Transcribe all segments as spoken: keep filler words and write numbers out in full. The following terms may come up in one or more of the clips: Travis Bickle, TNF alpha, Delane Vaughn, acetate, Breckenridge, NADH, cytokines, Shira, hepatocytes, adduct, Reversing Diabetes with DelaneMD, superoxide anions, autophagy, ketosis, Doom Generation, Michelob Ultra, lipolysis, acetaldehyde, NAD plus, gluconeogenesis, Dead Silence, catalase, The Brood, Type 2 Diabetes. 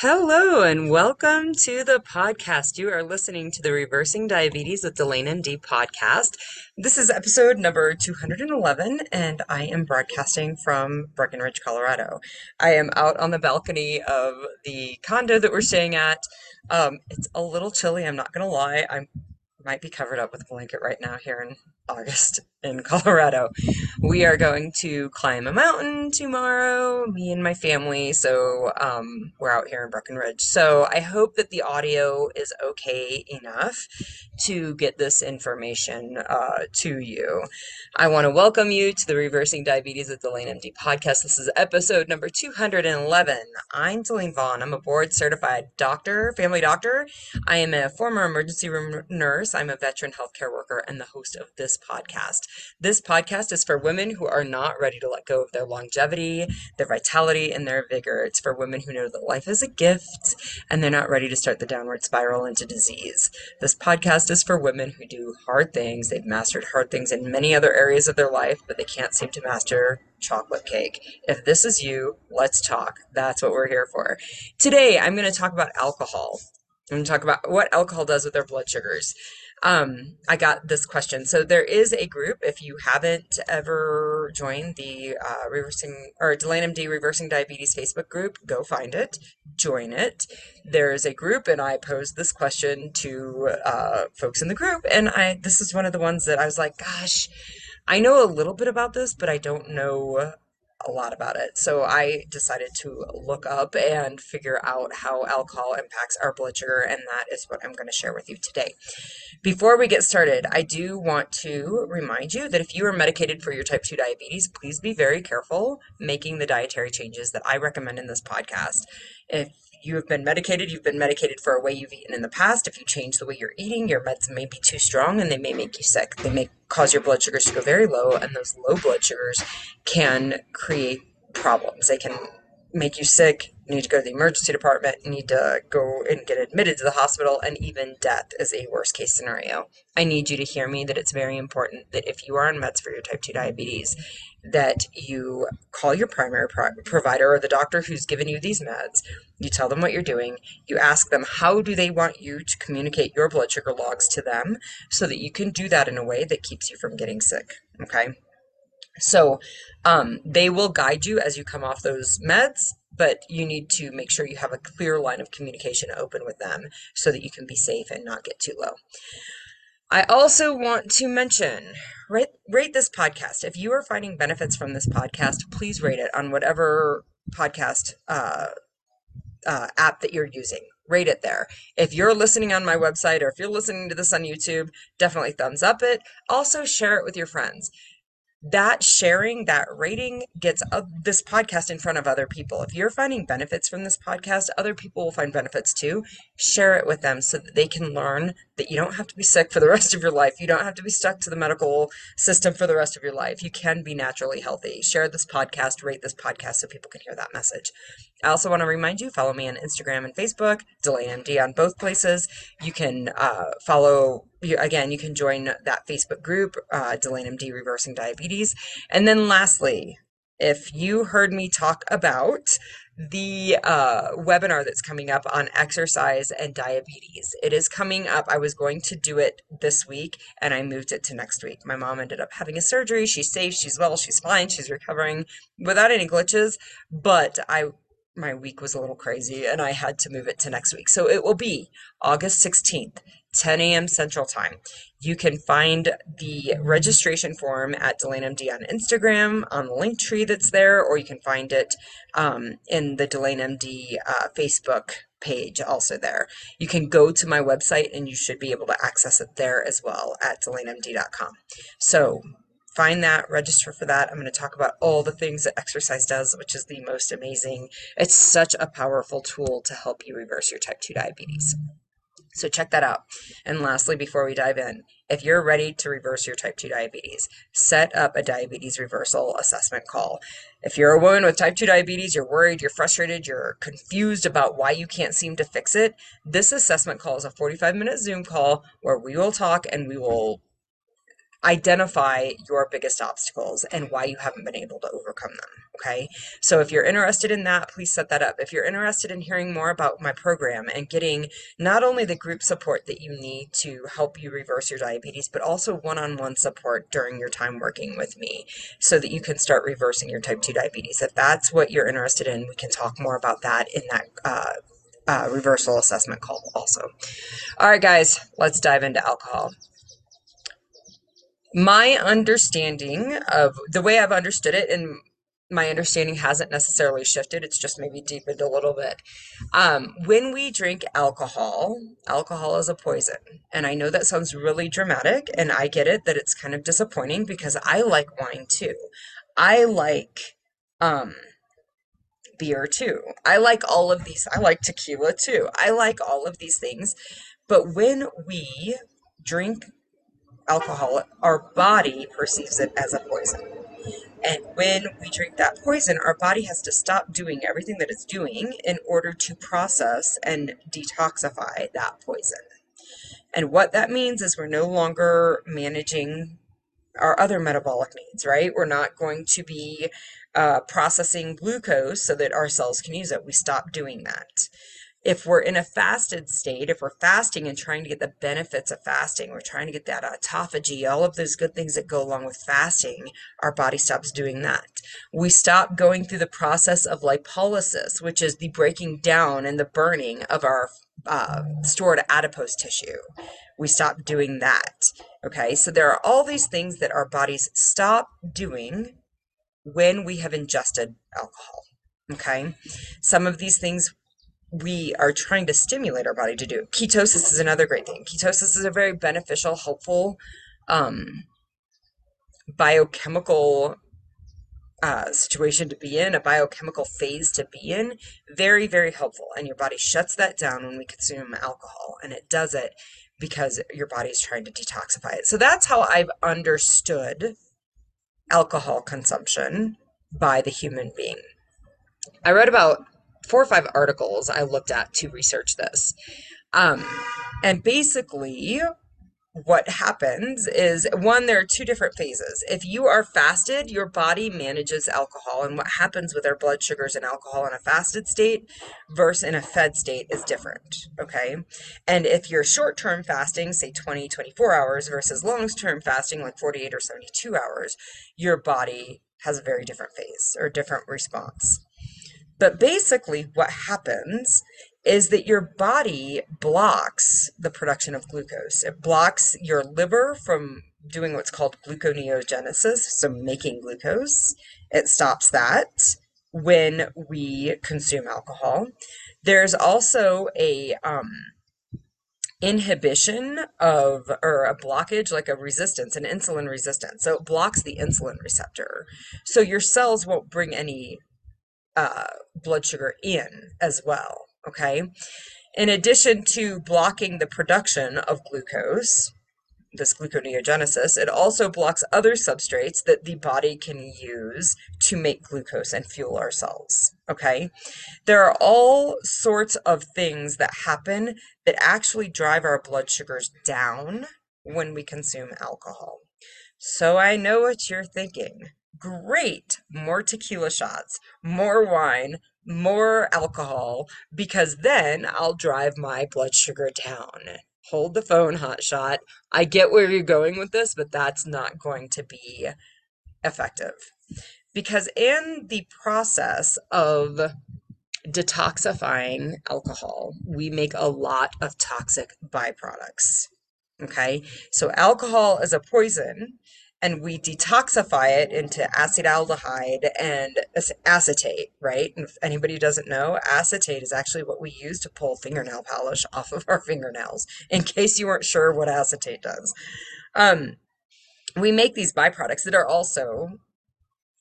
Hello and welcome to the podcast. You are listening to the Reversing Diabetes with Delane M D podcast. This is episode number two hundred eleven, and I am broadcasting from Breckenridge, Colorado. I am out on the balcony of the condo that we're staying at. Um, it's a little chilly, I'm not going to lie. I might be covered up with a blanket right now here in August in Colorado. We are going to climb a mountain tomorrow, me and my family, so um, we're out here in Breckenridge. So I hope that the audio is okay enough to get this information uh, to you. I want to welcome you to the Reversing Diabetes with Delane M D podcast. This is episode number two hundred eleven. I'm Delane Vaughn. I'm a board-certified doctor, family doctor. I am a former emergency room nurse. I'm a veteran healthcare worker and the host of this podcast. This podcast is for women who are not ready to let go of their longevity, their vitality, and their vigor. It's for women who know that life is a gift and they're not ready to start the downward spiral into disease. This podcast is for women who do hard things. They've mastered hard things in many other areas of their life, but they can't seem to master chocolate cake. If this is you, let's talk. That's what we're here for. Today, I'm going to talk about alcohol. I'm going to talk about what alcohol does with our blood sugars. Um, I got this question. So there is a group, if you haven't ever joined the uh, Reversing or Delane M D Reversing Diabetes Facebook group, go find it, join it. There is a group, and I posed this question to uh, folks in the group, and I this is one of the ones that I was like, gosh, I know a little bit about this, but I don't know a lot about it. So I decided to look up and figure out how alcohol impacts our blood sugar, and that is what I'm going to share with you today. Before we get started, I do want to remind you that if you are medicated for your type two diabetes, please be very careful making the dietary changes that I recommend in this podcast. If you have been medicated, you've been medicated for a way you've eaten in the past. If you change the way you're eating, your meds may be too strong and they may make you sick. They may cause your blood sugars to go very low, and those low blood sugars can create problems. They can make you sick, you need to go to the emergency department, you need to go and get admitted to the hospital, and even death is a worst case scenario. I need you to hear me that it's very important that if you are on meds for your type two diabetes, that you call your primary pro- provider or the doctor who's given you these meds. You tell them what you're doing. You ask them how do they want you to communicate your blood sugar logs to them so that you can do that in a way that keeps you from getting sick, okay? So um, they will guide you as you come off those meds, but you need to make sure you have a clear line of communication open with them so that you can be safe and not get too low. I also want to mention, rate, rate this podcast. If you are finding benefits from this podcast, please rate it on whatever podcast uh, uh, app that you're using. Rate it there. If you're listening on my website or if you're listening to this on YouTube, definitely thumbs up it. Also share it with your friends. That sharing, that rating gets up this podcast in front of other people. If you're finding benefits from this podcast, other people will find benefits too. Share it with them so that they can learn that you don't have to be sick for the rest of your life. You don't have to be stuck to the medical system for the rest of your life. You can be naturally healthy. Share this podcast, rate this podcast so people can hear that message. I also want to remind you, follow me on Instagram and Facebook, Delane M D on both places. You can uh, follow, you, again, you can join that Facebook group, uh, Delane M D Reversing Diabetes. And then lastly, if you heard me talk about the uh, webinar that's coming up on exercise and diabetes, it is coming up. I was going to do it this week, and I moved it to next week. My mom ended up having a surgery. She's safe. She's well. She's fine. She's recovering without any glitches, but I... my week was a little crazy and I had to move it to next week. So it will be August sixteenth, ten a.m. Central Time. You can find the registration form at Delane M D on Instagram, on the link tree that's there, or you can find it um, in the Delane M D uh, Facebook page also there. You can go to my website and you should be able to access it there as well at Delane M D dot com. So find that, register for that. I'm going to talk about all the things that exercise does, which is the most amazing. It's such a powerful tool to help you reverse your type two diabetes. So check that out. And lastly, before we dive in, if you're ready to reverse your type two diabetes, set up a diabetes reversal assessment call. If you're a woman with type two diabetes, you're worried, you're frustrated, you're confused about why you can't seem to fix it, this assessment call is a forty-five minute Zoom call where we will talk and we will identify your biggest obstacles and why you haven't been able to overcome them, okay? So if you're interested in that, please set that up. If you're interested in hearing more about my program and getting not only the group support that you need to help you reverse your diabetes, but also one-on-one support during your time working with me so that you can start reversing your type two diabetes. If that's what you're interested in, we can talk more about that in that uh, uh, reversal assessment call also. All right, guys, let's dive into alcohol. My understanding of the way I've understood it, and my understanding hasn't necessarily shifted, it's just maybe deepened a little bit. Um, when we drink alcohol, alcohol is a poison. And I know that sounds really dramatic, and I get it that it's kind of disappointing because I like wine too. I like um, beer too. I like all of these. I like tequila too. I like all of these things. But when we drink alcohol, our body perceives it as a poison. And when we drink that poison, our body has to stop doing everything that it's doing in order to process and detoxify that poison. And what that means is we're no longer managing our other metabolic needs, right? We're not going to be uh, processing glucose so that our cells can use it. We stop doing that. If we're in a fasted state, if we're fasting and trying to get the benefits of fasting, we're trying to get that autophagy, all of those good things that go along with fasting, our body stops doing that. We stop going through the process of lipolysis, which is the breaking down and the burning of our uh, stored adipose tissue. We stop doing that, okay? So there are all these things that our bodies stop doing when we have ingested alcohol, okay? Some of these things we are trying to stimulate our body to do. Ketosis is another great thing. Ketosis is a very beneficial, helpful um, biochemical uh, situation to be in, a biochemical phase to be in. Very, very helpful. And your body shuts that down when we consume alcohol. And it does it because your body is trying to detoxify it. So that's how I've understood alcohol consumption by the human being. I read about four or five articles I looked at to research this. Um, and basically what happens is, one, there are two different phases. If you are fasted, your body manages alcohol, and what happens with our blood sugars and alcohol in a fasted state versus in a fed state is different, okay? And if you're short-term fasting, say twenty, twenty-four hours versus long-term fasting, like forty-eight or seventy-two hours, your body has a very different phase or different response. But basically what happens is that your body blocks the production of glucose. It blocks your liver from doing what's called gluconeogenesis, so making glucose. It stops that when we consume alcohol. There's also a um, inhibition of, or a blockage, like a resistance, an insulin resistance. So it blocks the insulin receptor. So your cells won't bring any Uh, blood sugar in as well, okay? In addition to blocking the production of glucose, this gluconeogenesis, it also blocks other substrates that the body can use to make glucose and fuel our cells, okay? There are all sorts of things that happen that actually drive our blood sugars down when we consume alcohol. So I know what you're thinking. Great, more tequila shots, more wine, more alcohol, because then I'll drive my blood sugar down. Hold the phone, hotshot. I get where you're going with this, but that's not going to be effective. Because in the process of detoxifying alcohol, we make a lot of toxic byproducts, okay? So alcohol is a poison, and we detoxify it into acetaldehyde and acetate, right? And if anybody who doesn't know, acetate is actually what we use to pull fingernail polish off of our fingernails, in case you weren't sure what acetate does. Um, we make these byproducts that are also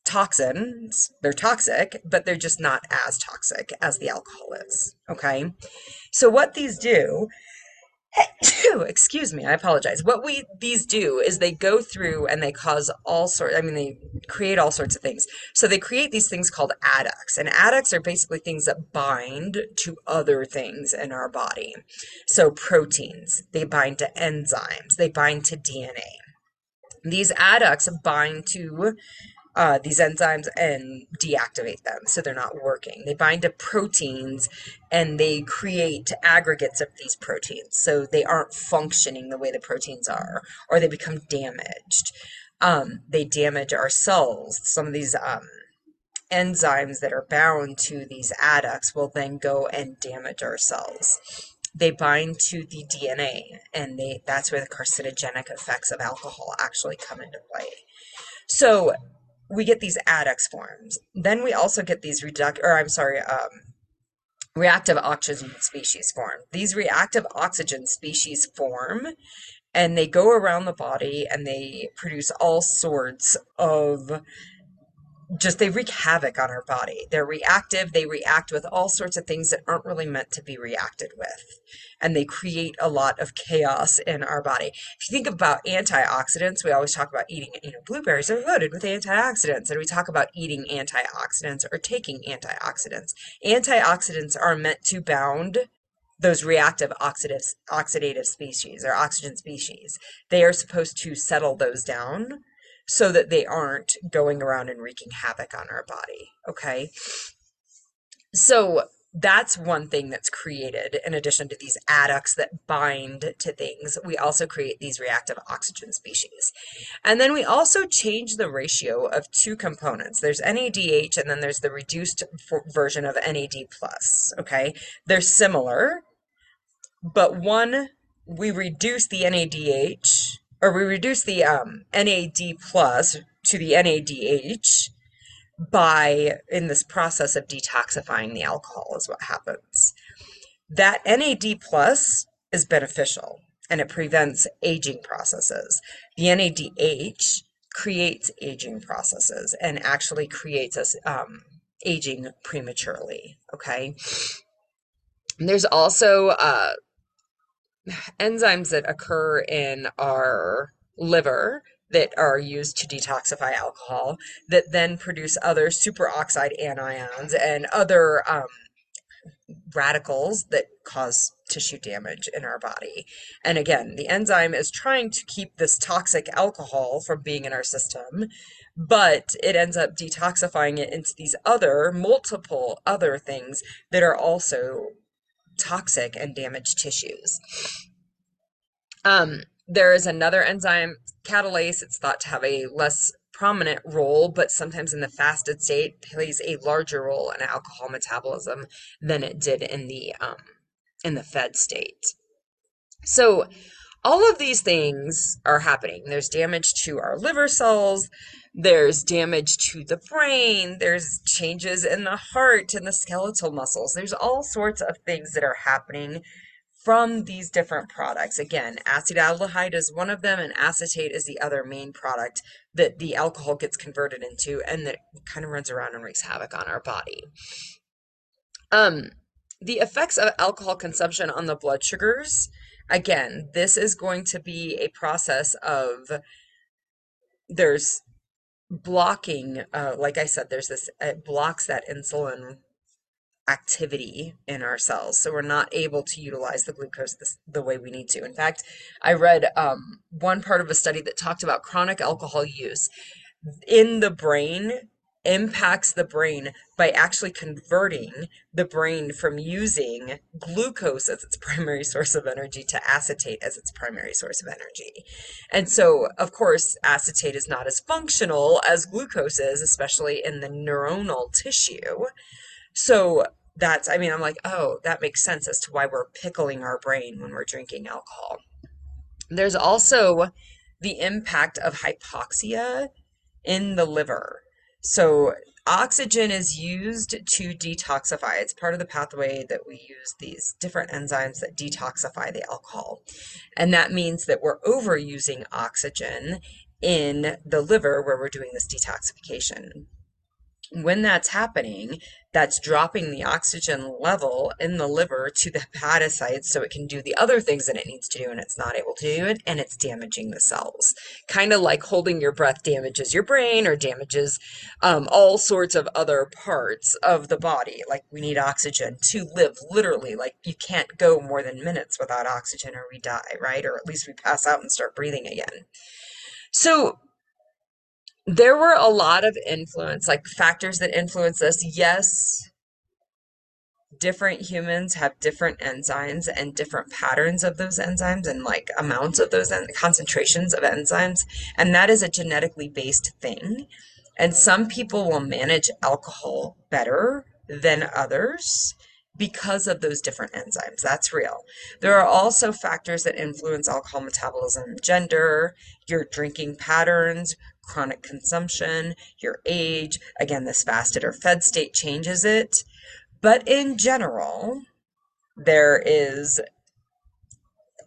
toxins. They're toxic, but they're just not as toxic as the alcohol is, okay? So what these do, excuse me, I apologize. What we these do is they go through and they cause all sorts, I mean, they create all sorts of things. So they create these things called adducts, and adducts are basically things that bind to other things in our body. So proteins, they bind to enzymes, they bind to D N A. these adducts bind to uh, these enzymes and deactivate them, so they're not working. They bind to proteins and they create aggregates of these proteins, so they aren't functioning the way the proteins are, or they become damaged. Um, they damage our cells. Some of these um, enzymes that are bound to these adducts will then go and damage our cells. They bind to the D N A, and they, that's where the carcinogenic effects of alcohol actually come into play. So we get these adducts forms. Then we also get these reduct, or I'm sorry, um, reactive oxygen species form. These reactive oxygen species form, and they go around the body, and they produce all sorts of just, they wreak havoc on our body. They're reactive. They react with all sorts of things that aren't really meant to be reacted with. And they create a lot of chaos in our body. If you think about antioxidants, we always talk about eating, you know, blueberries are loaded with antioxidants. And we talk about eating antioxidants or taking antioxidants. Antioxidants are meant to bound those reactive oxidative, oxidative species or oxygen species. They are supposed to settle those down, so that they aren't going around and wreaking havoc on our body, okay? So that's one thing that's created in addition to these adducts that bind to things. We also create these reactive oxygen species. And then we also change the ratio of two components. There's N A D H, and then there's the reduced version of N A D plus, okay? They're similar, but one, we reduce the N A D H, or we reduce the um, N A D plus to the N A D H by, in this process of detoxifying the alcohol is what happens. That N A D plus is beneficial, and it prevents aging processes. The N A D H creates aging processes and actually creates us um, aging prematurely, okay? And there's also uh, enzymes that occur in our liver that are used to detoxify alcohol that then produce other superoxide anions and other um, radicals that cause tissue damage in our body. And again, the enzyme is trying to keep this toxic alcohol from being in our system, but it ends up detoxifying it into these other, multiple other things that are also toxic and damaged tissues. Um, there is another enzyme, catalase. It's thought to have a less prominent role, but sometimes in the fasted state plays a larger role in alcohol metabolism than it did in the um, in the fed state. So all of these things are happening. There's damage to our liver cells. There's damage to the brain. There's changes in the heart and the skeletal muscles. There's all sorts of things that are happening from these different products. Again, acetaldehyde is one of them, and acetate is the other main product that the alcohol gets converted into and that kind of runs around and wreaks havoc on our body. Um, the effects of alcohol consumption on the blood sugars. Again, this is going to be a process of, there's blocking, uh, like I said, there's this, it blocks that insulin activity in our cells. So we're not able to utilize the glucose this, the way we need to. In fact, I read um, one part of a study that talked about chronic alcohol use in the brain impacts the brain by actually converting the brain from using glucose as its primary source of energy to acetate as its primary source of energy. And so, of course, acetate is not as functional as glucose is, especially in the neuronal tissue. So that's, I mean, I'm like, oh, that makes sense as to why we're pickling our brain when we're drinking alcohol. There's also the impact of hypoxia in the liver. So oxygen is used to detoxify. It's part of the pathway that we use these different enzymes that detoxify the alcohol. And that means that we're overusing oxygen in the liver where we're doing this detoxification. When that's happening, that's dropping the oxygen level in the liver to the hepatocytes so it can do the other things that it needs to do, and it's not able to do it, and it's damaging the cells. Kind of like holding your breath damages your brain or damages um, all sorts of other parts of the body. Like, we need oxygen to live, literally. Like, you can't go more than minutes without oxygen or we die, right? Or at least we pass out and start breathing again. So there were a lot of influence, like factors that influence us. Yes, different humans have different enzymes and different patterns of those enzymes and like amounts of those en- concentrations of enzymes. And that is a genetically based thing. And some people will manage alcohol better than others because of those different enzymes. That's real. There are also factors that influence alcohol metabolism: gender, your drinking patterns, chronic consumption, your age. Again, this fasted or fed state changes it. But in general, there is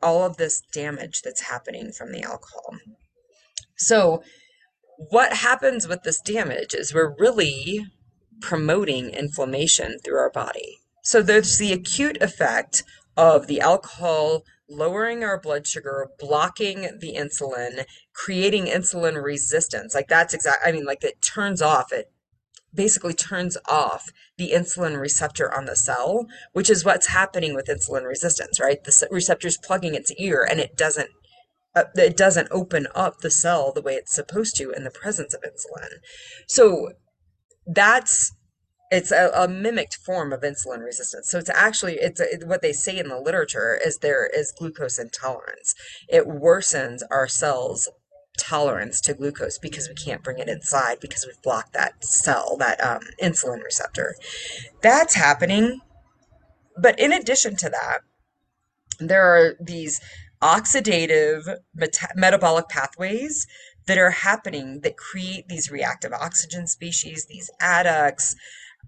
all of this damage that's happening from the alcohol. So what happens with this damage is we're really promoting inflammation through our body. So there's the acute effect of the alcohol lowering our blood sugar, blocking the insulin, creating insulin resistance. Like that's exact. I mean, like it turns off. It basically turns off the insulin receptor on the cell, which is what's happening with insulin resistance, right? The receptor's plugging its ear, and it doesn't. Uh, it doesn't open up the cell the way it's supposed to in the presence of insulin. So that's. It's a, a mimicked form of insulin resistance. So it's actually, it's a, what they say in the literature is there is glucose intolerance. It worsens our cells' tolerance to glucose because we can't bring it inside because we've blocked that cell, that um, insulin receptor. That's happening. But in addition to that, there are these oxidative meta- metabolic pathways that are happening that create these reactive oxygen species, these adducts,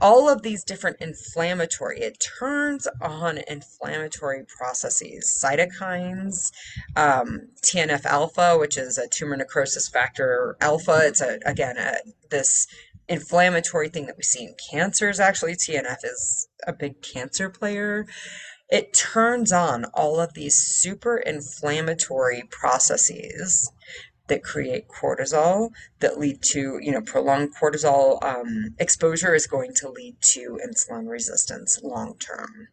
all of these different inflammatory, it turns on inflammatory processes, cytokines, um, T N F alpha, which is a tumor necrosis factor alpha. It's a, again, a, this inflammatory thing that we see in cancers. Actually, T N F is a big cancer player. It turns on all of these super inflammatory processes that create cortisol, that lead to, you know, prolonged cortisol um, exposure is going to lead to insulin resistance long term.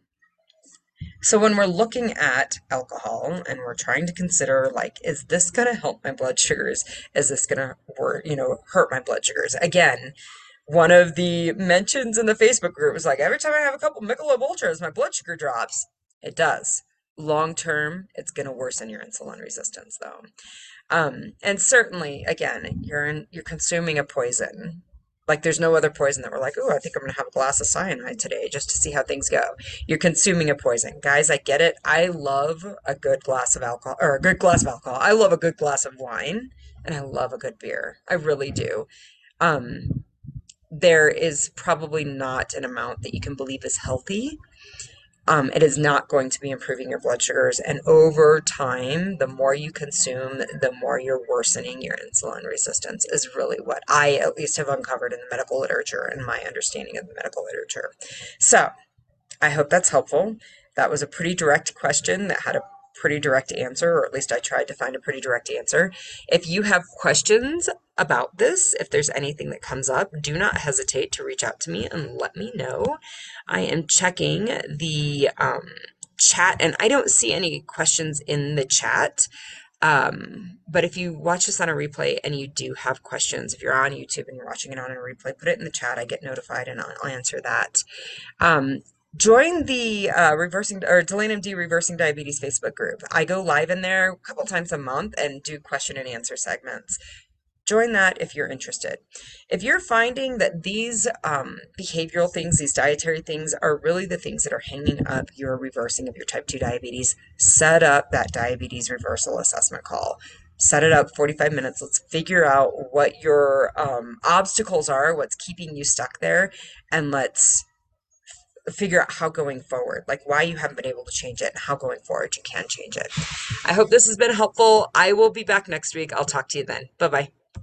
So when we're looking at alcohol and we're trying to consider, like, is this going to help my blood sugars? Is this going to, you know, hurt my blood sugars? Again, one of the mentions in the Facebook group was like, every time I have a couple Michelob Ultras, my blood sugar drops. It does. Long term, it's going to worsen your insulin resistance, though. Um, and certainly, again, you're in, you're consuming a poison. Like there's no other poison that we're like, oh, I think I'm going to have a glass of cyanide today just to see how things go. You're consuming a poison. Guys, I get it. I love a good glass of alcohol or a good glass of alcohol. I love a good glass of wine and I love a good beer. I really do. Um, there is probably not an amount that you can believe is healthy. Um, it is not going to be improving your blood sugars. And over time, the more you consume, the more you're worsening your insulin resistance is really what I at least have uncovered in the medical literature and my understanding of the medical literature. So I hope that's helpful. That was a pretty direct question that had a pretty direct answer, or at least I tried to find a pretty direct answer. If you have questions about this, if there's anything that comes up, do not hesitate to reach out to me and let me know. I am checking the um, chat and I don't see any questions in the chat. Um, but if you watch this on a replay and you do have questions, if you're on YouTube and you're watching it on a replay, put it in the chat. I get notified and I'll answer that. Um, Join the uh, reversing or DelaneMD Reversing Diabetes Facebook group. I go live in there a couple times a month and do question and answer segments. Join that if you're interested. If you're finding that these um, behavioral things, these dietary things are really the things that are hanging up your reversing of your type two diabetes, set up that diabetes reversal assessment call. Set it up, forty-five minutes. Let's figure out what your um, obstacles are, what's keeping you stuck there, and let's figure out how going forward, like why you haven't been able to change it and how going forward you can change it. I hope this has been helpful. I will be back next week. I'll talk to you then. Bye-bye.